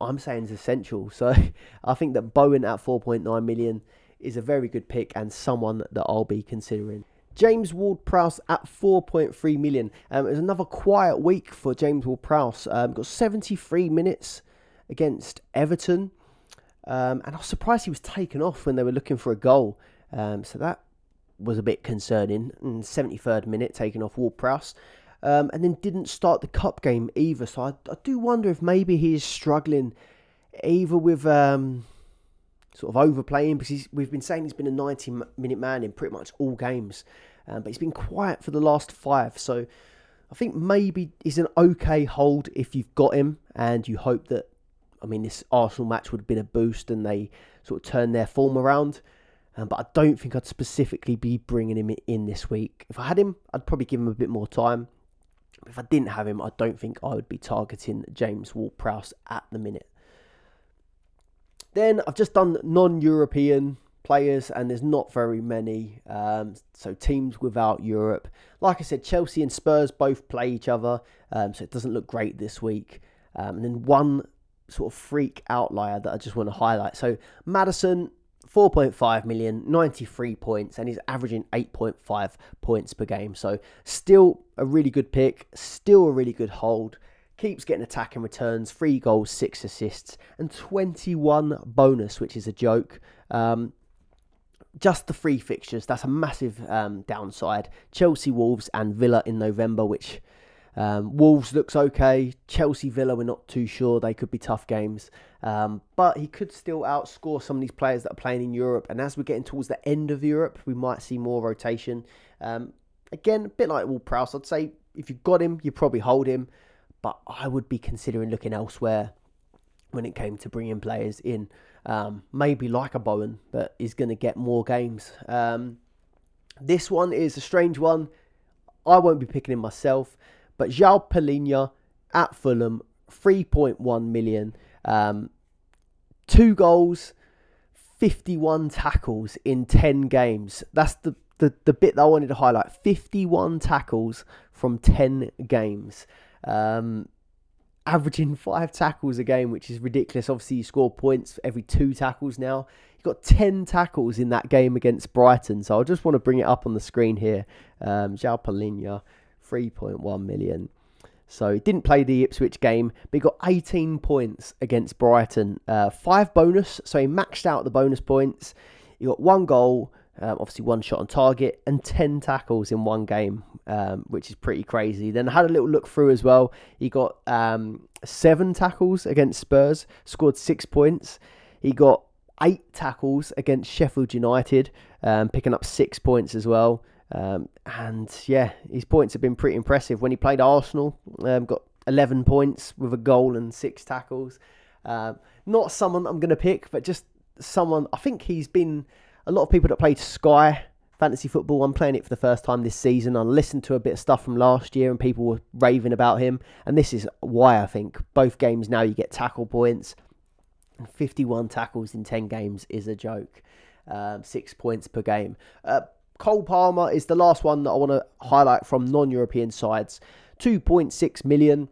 I'm saying is essential. So I think that Bowen at 4.9 million is a very good pick and someone that I'll be considering. James Ward-Prowse at 4.3 million. It was another quiet week for James Ward-Prowse. Got 73 minutes against Everton. And I was surprised he was taken off when they were looking for a goal. So that was a bit concerning. And 73rd minute, taken off Ward-Prowse. And then didn't start the cup game either. So I do wonder if maybe he is struggling either with sort of overplaying, because we've been saying he's been a 90-minute man in pretty much all games. But he's been quiet for the last 5. So I think maybe he's an okay hold if you've got him and you hope that, I mean, this Arsenal match would have been a boost and they sort of turned their form around. But I don't think I'd specifically be bringing him in this week. If I had him, I'd probably give him a bit more time. But if I didn't have him, I don't think I would be targeting James Ward-Prowse at the minute. Then I've just done non-European players, and there's not very many. So teams without Europe. Like I said, Chelsea and Spurs both play each other, so it doesn't look great this week. And then one sort of freak outlier that I just want to highlight. So Maddison, 4.5 million, 93 points, and he's averaging 8.5 points per game. So still a really good pick, still a really good hold. Keeps getting attacking returns, 3 goals, 6 assists, and 21 bonus, which is a joke. Just the 3 fixtures, that's a massive downside. Chelsea, Wolves, and Villa in November, which Wolves looks okay. Chelsea, Villa, we're not too sure. They could be tough games. But he could still outscore some of these players that are playing in Europe. And as we're getting towards the end of Europe, we might see more rotation. Again, a bit like Ward-Prowse. I'd say if you've got him, you probably hold him. But I would be considering looking elsewhere when it came to bringing players in. Maybe like a Bowen that is going to get more games. This one is a strange one. I won't be picking him myself. But João Palhinha at Fulham, 3.1 million. 2 goals, 51 tackles in 10 games. That's the bit that I wanted to highlight. 51 tackles from 10 games. Averaging 5 tackles a game, which is ridiculous. Obviously, you score points every 2 tackles now. You've got 10 tackles in that game against Brighton. So I just want to bring it up on the screen here. João Palhinha, 3.1 million. So he didn't play the Ipswich game, but he got 18 points against Brighton. 5 bonus, so he maxed out the bonus points. He got 1 goal, obviously 1 shot on target, and 10 tackles in 1 game, which is pretty crazy. Then I had a little look through as well. He got 7 tackles against Spurs, scored 6 points. He got 8 tackles against Sheffield United, picking up 6 points as well. And yeah, his points have been pretty impressive. When he played Arsenal, got 11 points with a goal and 6 tackles. Not someone I'm going to pick, but just someone. I think he's been, a lot of people that played Sky fantasy football. I'm playing it for the first time this season. I listened to a bit of stuff from last year and people were raving about him. And this is why I think both games now you get tackle points. And 51 tackles in 10 games is a joke. 6 points per game. Cole Palmer is the last one that I want to highlight from non-European sides. 2.6 million.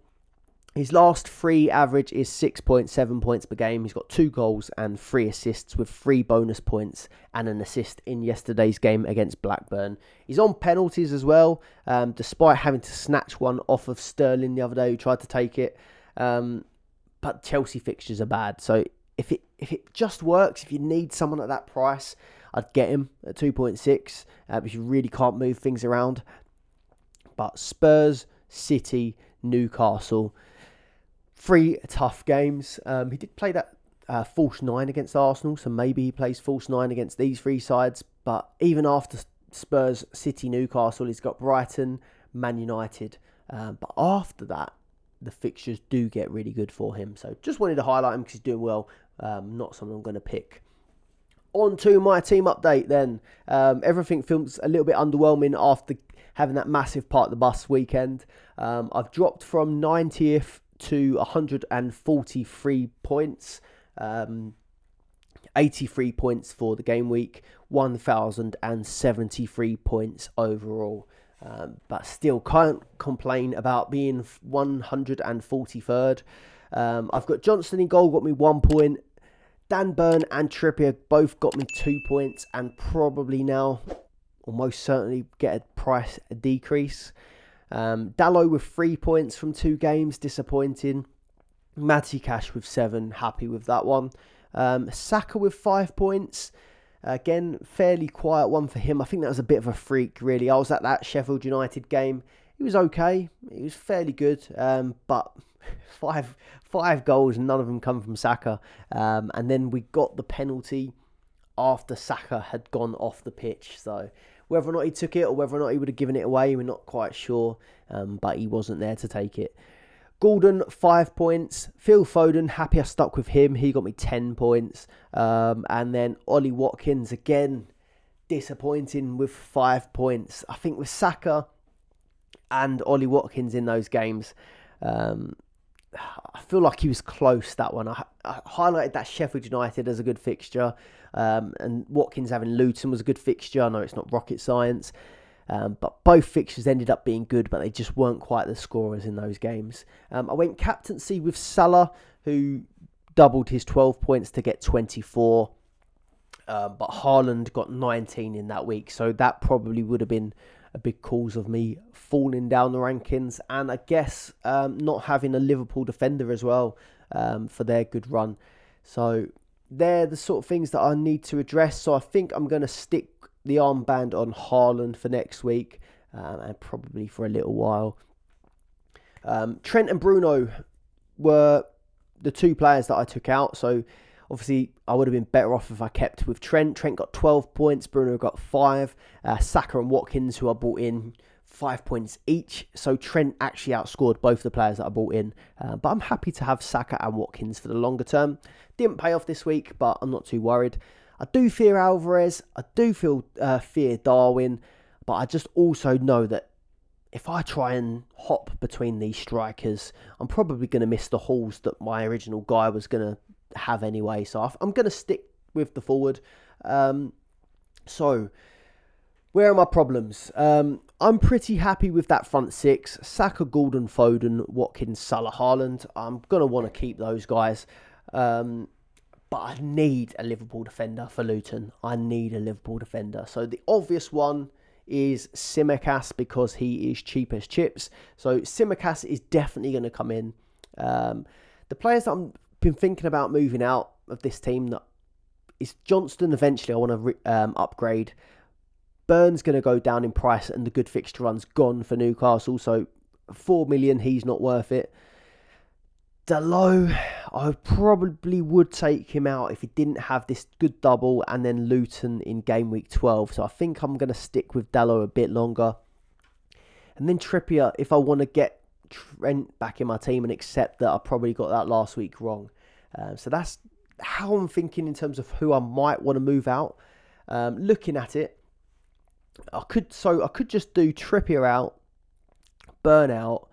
His last three average is 6.7 points per game. He's got 2 goals and 3 assists with 3 bonus points and an assist in yesterday's game against Blackburn. He's on penalties as well, despite having to snatch one off of Sterling the other day who tried to take it. But Chelsea fixtures are bad. So if it just works, if you need someone at that price, I'd get him at 2.6. Because you really can't move things around. But Spurs, City, Newcastle... 3 tough games. He did play that false 9 against Arsenal, so maybe he plays false 9 against these 3 sides. But even after Spurs, City, Newcastle, he's got Brighton, Man United. But after that, the fixtures do get really good for him. So just wanted to highlight him because he's doing well. Not someone I'm going to pick. On to my team update then. Everything feels a little bit underwhelming after having that massive park the bus weekend. I've dropped from 90th to 143 points, 83 points for the game week, 1,073 points overall. But still can't complain about being 143rd. I've got Johnson in goal, got me 1 point. Dan Burn and Trippier both got me 2 points and probably now almost certainly get a price decrease. Dalot with 3 points from 2 games, disappointing. Matty Cash with 7, happy with that one. Saka with 5 points, again fairly quiet one for him. I think that was a bit of a freak really. I was at that Sheffield United game. He was okay, he was fairly good, but five goals and none of them come from Saka. And then we got the penalty after Saka had gone off the pitch, so whether or not he took it or whether or not he would have given it away, we're not quite sure, but he wasn't there to take it. Gordon, 5 points. Phil Foden, happy I stuck with him. He got me 10 points. And then Ollie Watkins, again, disappointing with 5 points. I think with Saka and Ollie Watkins in those games, I feel like he was close that one. I highlighted that Sheffield United as a good fixture, and Watkins having Luton was a good fixture. I know it's not rocket science, but both fixtures ended up being good, but they just weren't quite the scorers in those games. I went captaincy with Salah, who doubled his 12 points to get 24, but Haaland got 19 in that week, so that probably would have been a big cause of me falling down the rankings, and I guess not having a Liverpool defender as well for their good run. So they're the sort of things that I need to address. So I think I'm going to stick the armband on Haaland for next week, and probably for a little while. Trent and Bruno were the 2 players that I took out. So obviously, I would have been better off if I kept with Trent. Trent got 12 points. Bruno got 5. Saka and Watkins, who I bought in, 5 points each. So Trent actually outscored both the players that I bought in. But I'm happy to have Saka and Watkins for the longer term. Didn't pay off this week, but I'm not too worried. I do fear Alvarez. I do fear Darwin. But I just also know that if I try and hop between these strikers, I'm probably going to miss the hauls that my original guy was going to have anyway, so I'm going to stick with the forward. So where are my problems? I'm pretty happy with that front 6. Saka, Gordon, Foden, Watkins, Salah, Haaland. I'm going to want to keep those guys, but I need a Liverpool defender for Luton. I need a Liverpool defender. So the obvious one is Tsimikas because he is cheap as chips. So Tsimikas is definitely going to come in. The players that I'm been thinking about moving out of this team that is Johnston. Eventually I want to upgrade. Burn's going to go down in price and the good fixture run's gone for Newcastle, so 4 million he's not worth it. Dalot, I probably would take him out if he didn't have this good double and then Luton in game week 12, so I think I'm going to stick with Dalot a bit longer. And then Trippier, if I want to get Trent back in my team and accept that I probably got that last week wrong. So that's how I'm thinking in terms of who I might want to move out. Looking at it, I could just do Trippier out, Burnout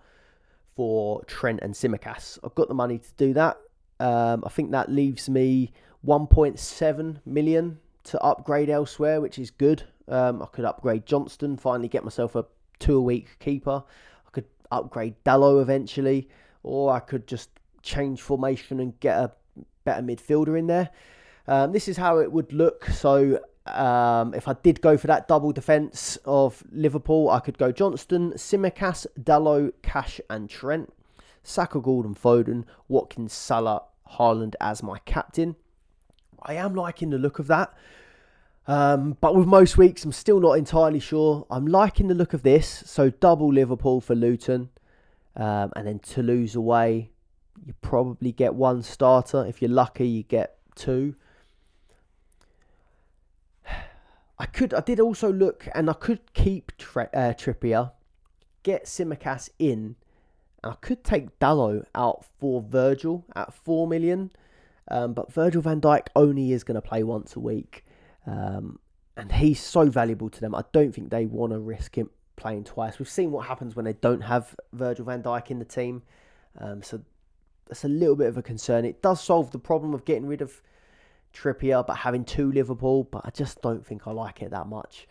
for Trent and Tsimikas. I've got the money to do that. I think that leaves me 1.7 million to upgrade elsewhere, which is good. I could upgrade Johnston, finally get myself a 2-a-week keeper. I could upgrade Dalot eventually, or I could just change formation and get a better midfielder in there. This is how it would look. So if I did go for that double defence of Liverpool, I could go Johnston, Tsimikas, Dalot, Cash and Trent. Saka, Gordon, Foden, Watkins, Salah, Haaland as my captain. I am liking the look of that. But with most weeks, I'm still not entirely sure. I'm liking the look of this. So double Liverpool for Luton. And then Toulouse away. You probably get one starter. If you're lucky, you get two. I did also look, and I could keep Trippier, get Tsimikas in. And I could take Dalot out for Virgil at 4 million. But Virgil van Dijk only is going to play once a week. And he's so valuable to them. I don't think they want to risk him playing twice. We've seen what happens when they don't have Virgil van Dijk in the team. So that's a little bit of a concern. It does solve the problem of getting rid of Trippier, but having two Liverpool. But I just don't think I like it that much.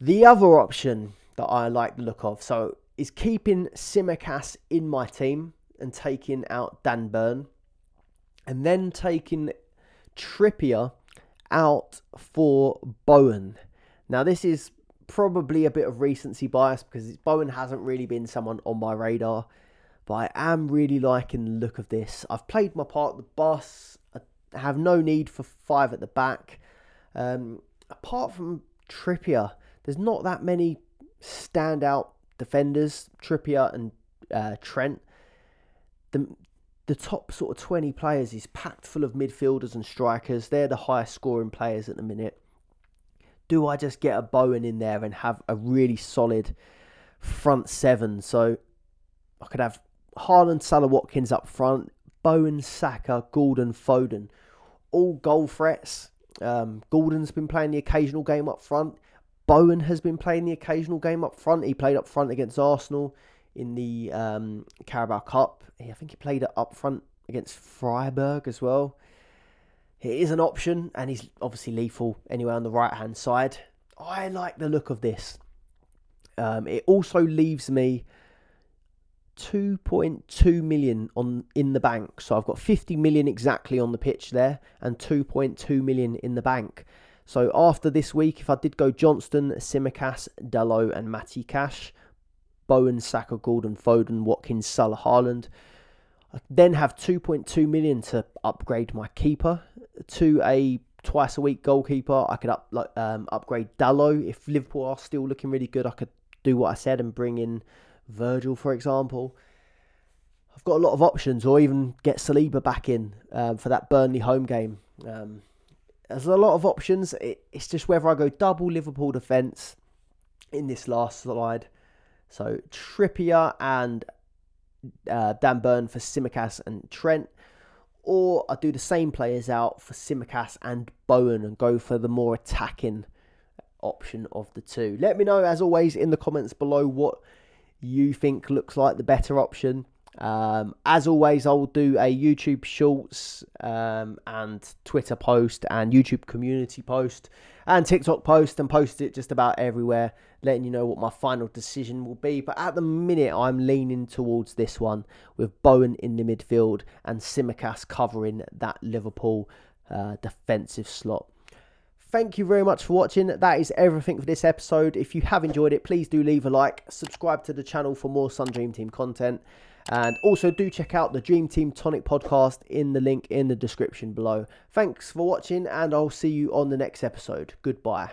The other option that I like the look of is keeping Tsimikas in my team and taking out Dan Burn. And then taking Trippier out for Bowen. Now, this is probably a bit of recency bias because Bowen hasn't really been someone on my radar. But I am really liking the look of this. I've played my part, the bus. I have no need for five at the back. Apart from Trippier, there's not that many standout defenders. Trippier and Trent. The top sort of 20 players is packed full of midfielders and strikers. They're the highest scoring players at the minute. Do I just get a Bowen in there and have a really solid front seven? So I could have Haaland, Salah, Watkins up front, Bowen, Saka, Gordon, Foden. All goal threats. Gordon's been playing the occasional game up front. Bowen has been playing the occasional game up front. He played up front against Arsenal in the Carabao Cup. I think he played it up front against Freiburg as well. It is an option, and he's obviously lethal anywhere on the right-hand side. I like the look of this. It also leaves me 2.2 million in the bank. So I've got 50 million exactly on the pitch there, and 2.2 million in the bank. So after this week, if I did go Johnston, Tsimikas, Dalot and Matty Cash, Bowen, Saka, Gordon, Foden, Watkins, Salah, Haaland. I then have 2.2 million to upgrade my keeper to a twice-a-week goalkeeper. I could upgrade Dalot. If Liverpool are still looking really good, I could do what I said and bring in Virgil, for example. I've got a lot of options, or even get Saliba back in for that Burnley home game. There's a lot of options. It's just whether I go double Liverpool defence in this last slide. So Trippier and Dan Burn for Tsimikas and Trent. Or I do the same players out for Tsimikas and Bowen and go for the more attacking option of the two. Let me know, as always, in the comments below what you think looks like the better option. As always, I will do a YouTube Shorts and Twitter post and YouTube community post and TikTok post and post it just about everywhere, letting you know what my final decision will be. But at the minute, I'm leaning towards this one with Bowen in the midfield and Tsimikas covering that Liverpool defensive slot. Thank you very much for watching. That is everything for this episode. If you have enjoyed it, please do leave a like, subscribe to the channel for more Sun Dream Team content. And also do check out the Dream Team Tonic podcast in the link in the description below. Thanks for watching, and I'll see you on the next episode. Goodbye.